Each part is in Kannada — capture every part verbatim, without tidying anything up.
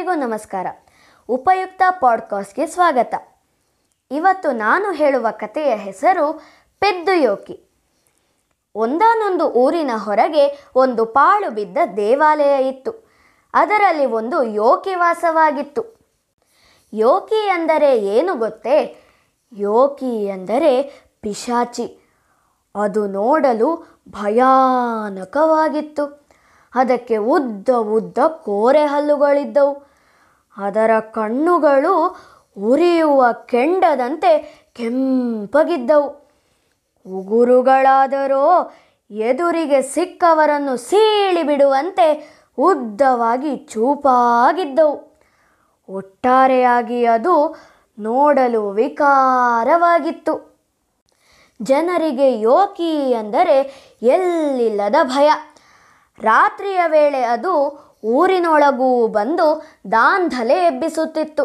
ಎಲ್ಲರಿಗೂ ನಮಸ್ಕಾರ. ಉಪಯುಕ್ತ ಪಾಡ್ಕಾಸ್ಟ್ಗೆ ಸ್ವಾಗತ. ಇವತ್ತು ನಾನು ಹೇಳುವ ಕಥೆಯ ಹೆಸರು ಪೆದ್ದುಯೋಕಿ. ಒಂದಾನೊಂದು ಊರಿನ ಹೊರಗೆ ಒಂದು ಪಾಳು ಬಿದ್ದ ದೇವಾಲಯ ಇತ್ತು. ಅದರಲ್ಲಿ ಒಂದು ಯೋಕಿ ವಾಸವಾಗಿತ್ತು. ಯೋಕಿ ಅಂದರೆ ಏನು ಗೊತ್ತೇ? ಯೋಕಿ ಅಂದರೆ ಪಿಶಾಚಿ. ಅದು ನೋಡಲು ಭಯಾನಕವಾಗಿತ್ತು. ಅದಕ್ಕೆ ಉದ್ದ ಉದ್ದ ಕೋರೆ ಹಲ್ಲುಗಳಿದ್ದವು. ಅದರ ಕಣ್ಣುಗಳು ಉರಿಯುವ ಕೆಂಡದಂತೆ ಕೆಂಪಗಿದ್ದವು. ಉಗುರುಗಳಾದರೂ ಎದುರಿಗೆ ಸಿಕ್ಕವರನ್ನು ಸೀಳಿಬಿಡುವಂತೆ ಉದ್ದವಾಗಿ ಚೂಪಾಗಿದ್ದವು. ಒಟ್ಟಾರೆಯಾಗಿ ಅದು ನೋಡಲು ವಿಕಾರವಾಗಿತ್ತು. ಜನರಿಗೆ ಯೋಕಿ ಅಂದರೆ ಎಲ್ಲಿಲ್ಲದ ಭಯ. ರಾತ್ರಿಯ ವೇಳೆ ಅದು ಊರಿನೊಳಗೂ ಬಂದು ದಾಂಧಲೆ ಎಬ್ಬಿಸುತ್ತಿತ್ತು.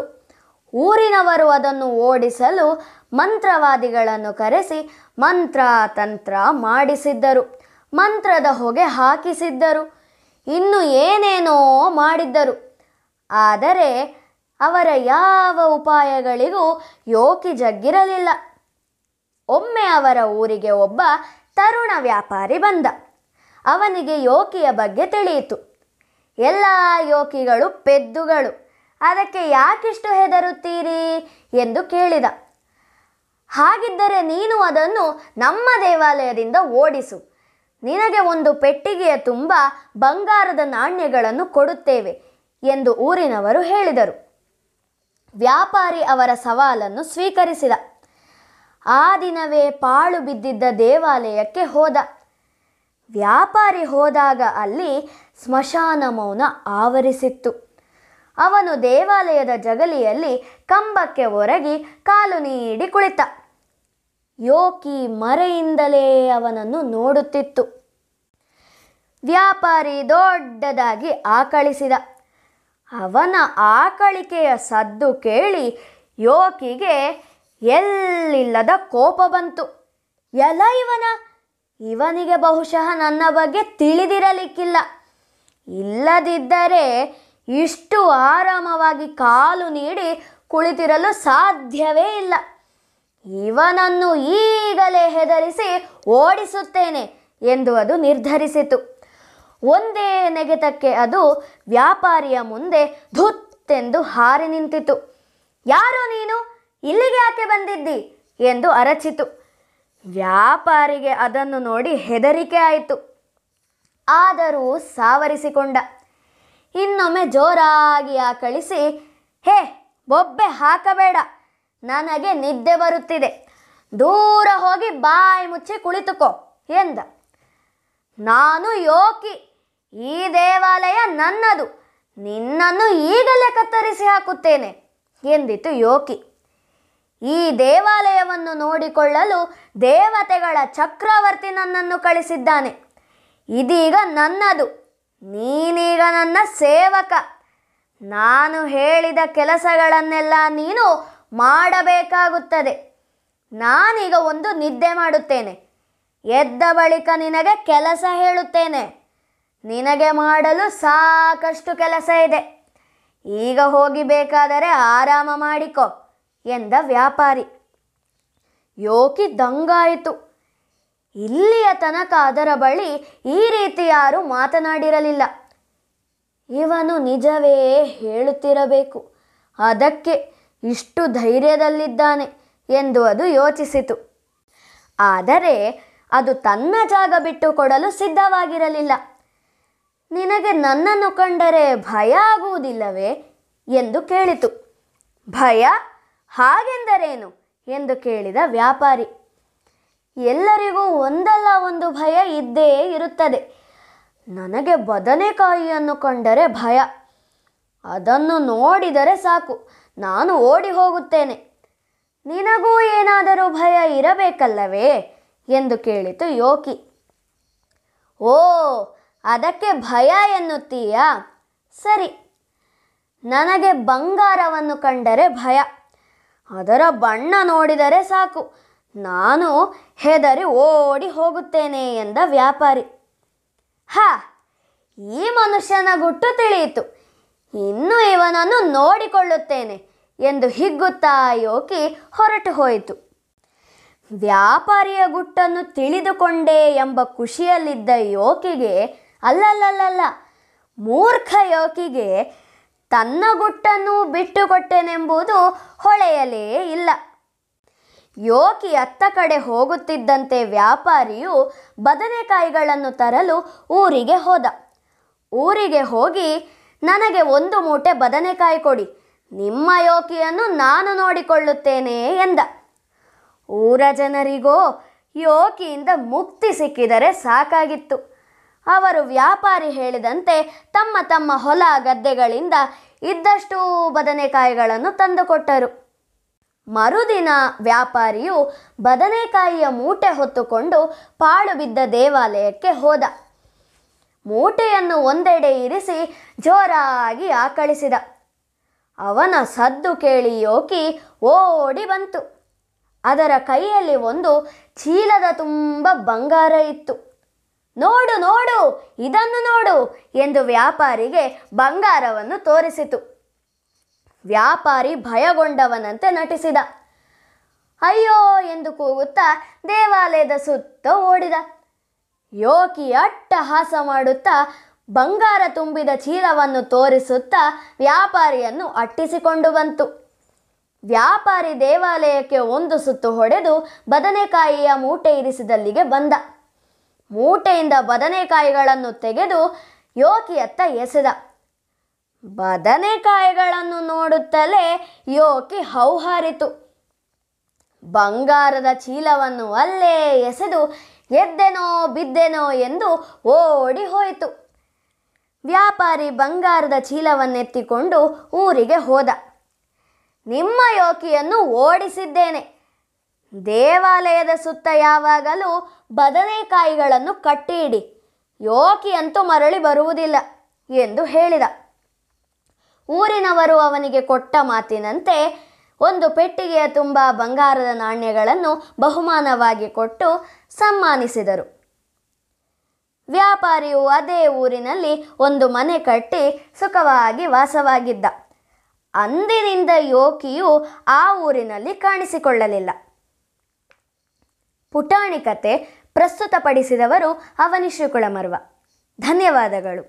ಊರಿನವರು ಅದನ್ನು ಓಡಿಸಲು ಮಂತ್ರವಾದಿಗಳನ್ನು ಕರೆಸಿ ಮಂತ್ರ ತಂತ್ರ ಮಾಡಿಸಿದ್ದರು. ಮಂತ್ರದ ಹೊಗೆ ಹಾಕಿಸಿದ್ದರು. ಇನ್ನು ಏನೇನೋ ಮಾಡಿದ್ದರು. ಆದರೆ ಅವರ ಯಾವ ಉಪಾಯಗಳಿಗೂ ಯೋಕಿ ಜಗ್ಗಿರಲಿಲ್ಲ. ಒಮ್ಮೆ ಅವರ ಊರಿಗೆ ಒಬ್ಬ ತರುಣ ವ್ಯಾಪಾರಿ ಬಂದ. ಅವನಿಗೆ ಯೋಕಿಯ ಬಗ್ಗೆ ತಿಳಿಯಿತು. ಎಲ್ಲ ಯೋಕಿಗಳು ಪೆದ್ದುಗಳು, ಅದಕ್ಕೆ ಯಾಕಿಷ್ಟು ಹೆದರುತ್ತೀರಿ ಎಂದು ಕೇಳಿದ. ಹಾಗಿದ್ದರೆ ನೀನು ಅದನ್ನು ನಮ್ಮ ದೇವಾಲಯದಿಂದ ಓಡಿಸು. ನಿನಗೆ ಒಂದು ಪೆಟ್ಟಿಗೆಯ ತುಂಬ ಬಂಗಾರದ ನಾಣ್ಯಗಳನ್ನು ಕೊಡುತ್ತೇವೆ ಎಂದು ಊರಿನವರು ಹೇಳಿದರು. ವ್ಯಾಪಾರಿ ಅವರ ಸವಾಲನ್ನು ಸ್ವೀಕರಿಸಿದ. ಆ ದಿನವೇ ಪಾಳು ಬಿದ್ದಿದ್ದ ದೇವಾಲಯಕ್ಕೆ ಹೋದ. ವ್ಯಾಪಾರಿ ಹೋದಾಗ ಅಲ್ಲಿ ಸ್ಮಶಾನ ಮೌನ ಆವರಿಸಿತ್ತು. ಅವನು ದೇವಾಲಯದ ಜಗಲಿಯಲ್ಲಿ ಕಂಬಕ್ಕೆ ಒರಗಿ ಕಾಲು ನೀಡಿ ಕುಳಿತ. ಯೋಕಿ ಮರೆಯಿಂದಲೇ ಅವನನ್ನು ನೋಡುತ್ತಿತ್ತು. ವ್ಯಾಪಾರಿ ದೊಡ್ಡದಾಗಿ ಆಕಳಿಸಿದ. ಅವನ ಆಕಳಿಕೆಯ ಸದ್ದು ಕೇಳಿ ಯೋಕಿಗೆ ಎಲ್ಲಿಲ್ಲದ ಕೋಪ ಬಂತು. ಎಲ್ಲ ಇವನ ಇವನಿಗೆ ಬಹುಶಃ ನನ್ನ ಬಗ್ಗೆ ತಿಳಿದಿರಲಿಕ್ಕಿಲ್ಲ. ಇಲ್ಲದಿದ್ದರೆ ಇಷ್ಟು ಆರಾಮವಾಗಿ ಕಾಲು ನೀಡಿ ಕುಳಿತಿರಲು ಸಾಧ್ಯವೇ ಇಲ್ಲ. ಇವನನ್ನು ಈಗಲೇ ಹೆದರಿಸಿ ಓಡಿಸುತ್ತೇನೆ ಎಂದು ಅದು ನಿರ್ಧರಿಸಿತು. ಒಂದೇ ನೆಗೆತಕ್ಕೆ ಅದು ವ್ಯಾಪಾರಿಯ ಮುಂದೆ ಧುತ್ತೆಂದು ಹಾರಿ ನಿಂತಿತು. ಯಾರೋ ನೀನು ಇಲ್ಲಿಗೆ ಯಾಕೆ ಬಂದಿದ್ದಿ ಎಂದು ಅರಚಿತು. ವ್ಯಾಪಾರಿಗೆ ಅದನ್ನು ನೋಡಿ ಹೆದರಿಕೆ ಆಯಿತು. ಆದರೂ ಸಾವರಿಸಿಕೊಂಡ. ಇನ್ನೊಮ್ಮೆ ಜೋರಾಗಿ ಆಕಳಿಸಿ, ಹೇ ಬೊಬ್ಬೆ ಹಾಕಬೇಡ, ನನಗೆ ನಿದ್ದೆ ಬರುತ್ತಿದೆ, ದೂರ ಹೋಗಿ ಬಾಯಿ ಮುಚ್ಚಿ ಕುಳಿತುಕೋ ಎಂದ. ನಾನು ಯೋಕಿ, ಈ ದೇವಾಲಯ ನನ್ನದು, ನಿನ್ನನ್ನು ಈಗಲೇ ಕತ್ತರಿಸಿ ಹಾಕುತ್ತೇನೆ ಎಂದಿತು ಯೋಕಿ. ಈ ದೇವಾಲಯವನ್ನು ನೋಡಿಕೊಳ್ಳಲು ದೇವತೆಗಳ ಚಕ್ರವರ್ತಿ ನನ್ನನ್ನು ಕಳಿಸಿದ್ದಾನೆ. ಇದೀಗ ನನ್ನದು, ನೀನೀಗ ನನ್ನ ಸೇವಕ. ನಾನು ಹೇಳಿದ ಕೆಲಸಗಳನ್ನೆಲ್ಲ ನೀನು ಮಾಡಬೇಕಾಗುತ್ತದೆ. ನಾನೀಗ ಒಂದು ನಿದ್ದೆ ಮಾಡುತ್ತೇನೆ. ಎದ್ದ ಬಳಿಕ ನಿನಗೆ ಕೆಲಸ ಹೇಳುತ್ತೇನೆ. ನಿನಗೆ ಮಾಡಲು ಸಾಕಷ್ಟು ಕೆಲಸ ಇದೆ. ಈಗ ಹೋಗಿ ಬೇಕಾದರೆ ಆರಾಮ ಮಾಡಿಕೋ ಎಂದ ವ್ಯಾಪಾರಿ. ಯೋಕಿ ದಂಗಾಯಿತು. ಇಲ್ಲಿಯ ತನಕ ಅದರ ಬಳಿ ಈ ರೀತಿ ಯಾರೂ ಮಾತನಾಡಿರಲಿಲ್ಲ. ಇವನು ನಿಜವೇ ಹೇಳುತ್ತಿರಬೇಕು, ಅದಕ್ಕೆ ಇಷ್ಟು ಧೈರ್ಯದಲ್ಲಿದ್ದಾನೆ ಎಂದು ಅದು ಯೋಚಿಸಿತು. ಆದರೆ ಅದು ತನ್ನ ಜಾಗ ಬಿಟ್ಟು ಕೊಡಲು ಸಿದ್ಧವಾಗಿರಲಿಲ್ಲ. ನಿನಗೆ ನನ್ನನ್ನು ಕಂಡರೆ ಭಯ ಆಗುವುದಿಲ್ಲವೇ ಎಂದು ಕೇಳಿತು. ಭಯ ಹಾಗೆಂದರೇನು ಎಂದು ಕೇಳಿದ ವ್ಯಾಪಾರಿ. ಎಲ್ಲರಿಗೂ ಒಂದಲ್ಲ ಒಂದು ಭಯ ಇದ್ದೇ ಇರುತ್ತದೆ. ನನಗೆ ಬದನೆಕಾಯಿಯನ್ನು ಕಂಡರೆ ಭಯ. ಅದನ್ನು ನೋಡಿದರೆ ಸಾಕು, ನಾನು ಓಡಿ ಹೋಗುತ್ತೇನೆ. ನಿನಗೂ ಏನಾದರೂ ಭಯ ಇರಬೇಕಲ್ಲವೇ ಎಂದು ಕೇಳಿತು ಯೋಕಿ. ಓ, ಅದಕ್ಕೆ ಭಯ ಎನ್ನುತ್ತೀಯಾ? ಸರಿ, ನನಗೆ ಬಂಗಾರವನ್ನು ಕಂಡರೆ ಭಯ. ಅದರ ಬಣ್ಣ ನೋಡಿದರೆ ಸಾಕು, ನಾನು ಹೆದರಿ ಓಡಿ ಹೋಗುತ್ತೇನೆ ಎಂದ ವ್ಯಾಪಾರಿ. ಹಾ, ಈ ಮನುಷ್ಯನ ಗುಟ್ಟು ತಿಳಿಯಿತು. ಇನ್ನೂ ಇವನನ್ನು ನೋಡಿಕೊಳ್ಳುತ್ತೇನೆ ಎಂದು ಹಿಗ್ಗುತ್ತಾ ಯೋಗಿ ಹೊರಟು ಹೋಯಿತು. ವ್ಯಾಪಾರಿಯ ಗುಟ್ಟನ್ನು ತಿಳಿದುಕೊಂಡೆ ಎಂಬ ಖುಷಿಯಲ್ಲಿದ್ದ ಯೋಗಿಗೆ ಅಲ್ಲಲ್ಲಲ್ಲ ಮೂರ್ಖ ಯೋಗಿಗೆ ತನ್ನ ಗುಟ್ಟನ್ನು ಬಿಟ್ಟುಕೊಟ್ಟೆನೆಂಬುದು ಹೊಳೆಯಲೇ ಇಲ್ಲ. ಯೋಗಿ ಅತ್ತ ಕಡೆ ಹೋಗುತ್ತಿದ್ದಂತೆ ವ್ಯಾಪಾರಿಯು ಬದನೆಕಾಯಿಗಳನ್ನು ತರಲು ಊರಿಗೆ ಹೋದ. ಊರಿಗೆ ಹೋಗಿ, ನನಗೆ ಒಂದು ಮೂಟೆ ಬದನೆಕಾಯಿ ಕೊಡಿ, ನಿಮ್ಮ ಯೋಗಿಯನ್ನು ನಾನು ನೋಡಿಕೊಳ್ಳುತ್ತೇನೆ ಎಂದ. ಊರ ಜನರಿಗೋ ಯೋಗಿಯಿಂದ ಮುಕ್ತಿ ಸಿಕ್ಕಿದರೆ ಸಾಕಾಗಿತ್ತು. ಅವರು ವ್ಯಾಪಾರಿ ಹೇಳಿದಂತೆ ತಮ್ಮ ತಮ್ಮ ಹೊಲ ಗದ್ದೆಗಳಿಂದ ಇದ್ದಷ್ಟು ಬದನೆಕಾಯಿಗಳನ್ನು ತಂದುಕೊಟ್ಟರು. ಮರುದಿನ ವ್ಯಾಪಾರಿಯು ಬದನೆಕಾಯಿಯ ಮೂಟೆ ಹೊತ್ತುಕೊಂಡು ಪಾಳು ಬಿದ್ದ ದೇವಾಲಯಕ್ಕೆ ಹೋದ. ಮೂಟೆಯನ್ನು ಒಂದೆಡೆ ಇರಿಸಿ ಜೋರಾಗಿ ಆಕಳಿಸಿದ. ಅವನ ಸದ್ದು ಕೇಳಿ ಯೋಗಿ ಓಡಿ ಬಂತು. ಅದರ ಕೈಯಲ್ಲಿ ಒಂದು ಚೀಲದ ತುಂಬ ಬಂಗಾರ ಇತ್ತು. ನೋಡು ನೋಡು, ಇದನ್ನು ನೋಡು ಎಂದು ವ್ಯಾಪಾರಿಗೆ ಬಂಗಾರವನ್ನು ತೋರಿಸಿತು. ವ್ಯಾಪಾರಿ ಭಯಗೊಂಡವನಂತೆ ನಟಿಸಿದ. ಅಯ್ಯೋ ಎಂದು ಕೂಗುತ್ತಾ ದೇವಾಲಯದ ಸುತ್ತ ಓಡಿದ. ಯೋಗಿ ಅಟ್ಟಹಾಸ ಮಾಡುತ್ತಾ ಬಂಗಾರ ತುಂಬಿದ ಚೀಲವನ್ನು ತೋರಿಸುತ್ತಾ ವ್ಯಾಪಾರಿಯನ್ನು ಅಟ್ಟಿಸಿಕೊಂಡು ಬಂತು. ವ್ಯಾಪಾರಿ ದೇವಾಲಯಕ್ಕೆ ಒಂದು ಸುತ್ತು ಹೊಡೆದು ಬದನೆಕಾಯಿಯ ಮೂಟೆ ಇರಿಸಿದಲ್ಲಿಗೆ ಬಂದ. ಮೂಟೆಯಿಂದ ಬದನೆಕಾಯಿಗಳನ್ನು ತೆಗೆದು ಯೋಗಿಯತ್ತ ಎಸೆದ. ಬದನೆಕಾಯಿಗಳನ್ನು ನೋಡುತ್ತಲೇ ಯೋಗಿ ಹೌಹಾರಿತು. ಬಂಗಾರದ ಚೀಲವನ್ನು ಅಲ್ಲೇ ಎಸೆದು ಎದ್ದೆನೋ ಬಿದ್ದೆನೋ ಎಂದು ಓಡಿ ಹೋಯಿತು. ವ್ಯಾಪಾರಿ ಬಂಗಾರದ ಚೀಲವನ್ನೆತ್ತಿಕೊಂಡು ಊರಿಗೆ ಹೋದ. ನಿಮ್ಮ ಯೋಗಿಯನ್ನು ಓಡಿಸಿದ್ದೇನೆ. ದೇವಾಲಯದ ಸುತ್ತ ಯಾವಾಗಲೂ ಬದನೆಕಾಯಿಗಳನ್ನು ಕಟ್ಟಿಯಿಡಿ, ಯೋಗಿಯಂತೂ ಮರಳಿ ಬರುವುದಿಲ್ಲ ಎಂದು ಹೇಳಿದ. ಊರಿನವರು ಅವನಿಗೆ ಕೊಟ್ಟ ಮಾತಿನಂತೆ ಒಂದು ಪೆಟ್ಟಿಗೆಯ ತುಂಬ ಬಂಗಾರದ ನಾಣ್ಯಗಳನ್ನು ಬಹುಮಾನವಾಗಿ ಕೊಟ್ಟು ಸನ್ಮಾನಿಸಿದರು. ವ್ಯಾಪಾರಿಯು ಅದೇ ಊರಿನಲ್ಲಿ ಒಂದು ಮನೆ ಕಟ್ಟಿ ಸುಖವಾಗಿ ವಾಸವಾಗಿದ್ದ. ಅಂದಿನಿಂದ ಯೋಗಿಯು ಆ ಊರಿನಲ್ಲಿ ಕಾಣಿಸಿಕೊಳ್ಳಲಿಲ್ಲ. ಪುಟಾಣಿ ಕತೆ ಪ್ರಸ್ತುತಪಡಿಸಿದವರು ಅವನಿ ಶುಕ್ಲಮರ್ವ. ಧನ್ಯವಾದಗಳು.